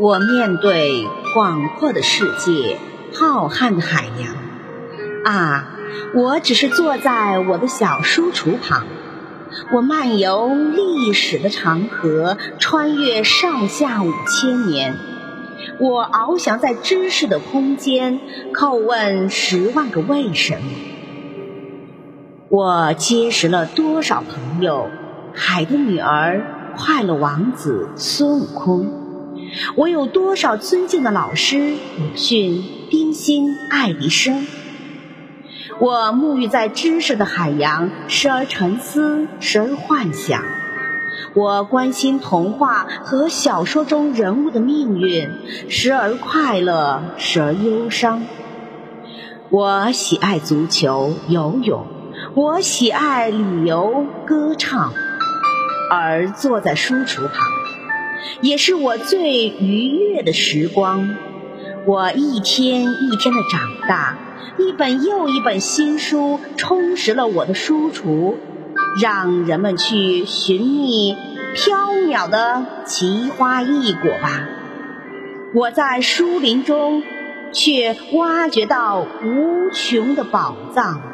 我面对广阔的世界，浩瀚的海洋啊，我只是坐在我的小书橱旁，我漫游历史的长河，穿越上下5000年，我翱翔在知识的空间，叩问10万个为什么。我结识了多少朋友，海的女儿、快乐王子、孙悟空。我有多少尊敬的老师，鲁迅、冰心、爱迪生。我沐浴在知识的海洋，时而沉思，时而幻想。我关心童话和小说中人物的命运，时而快乐，时而忧伤。我喜爱足球、游泳，我喜爱旅游、歌唱。而坐在书橱旁，也是我最愉悦的时光。我一天一天的长大，一本又一本新书充实了我的书橱，让人们去寻觅缥缈的奇花异果吧。我在书林中却挖掘到无穷的宝藏。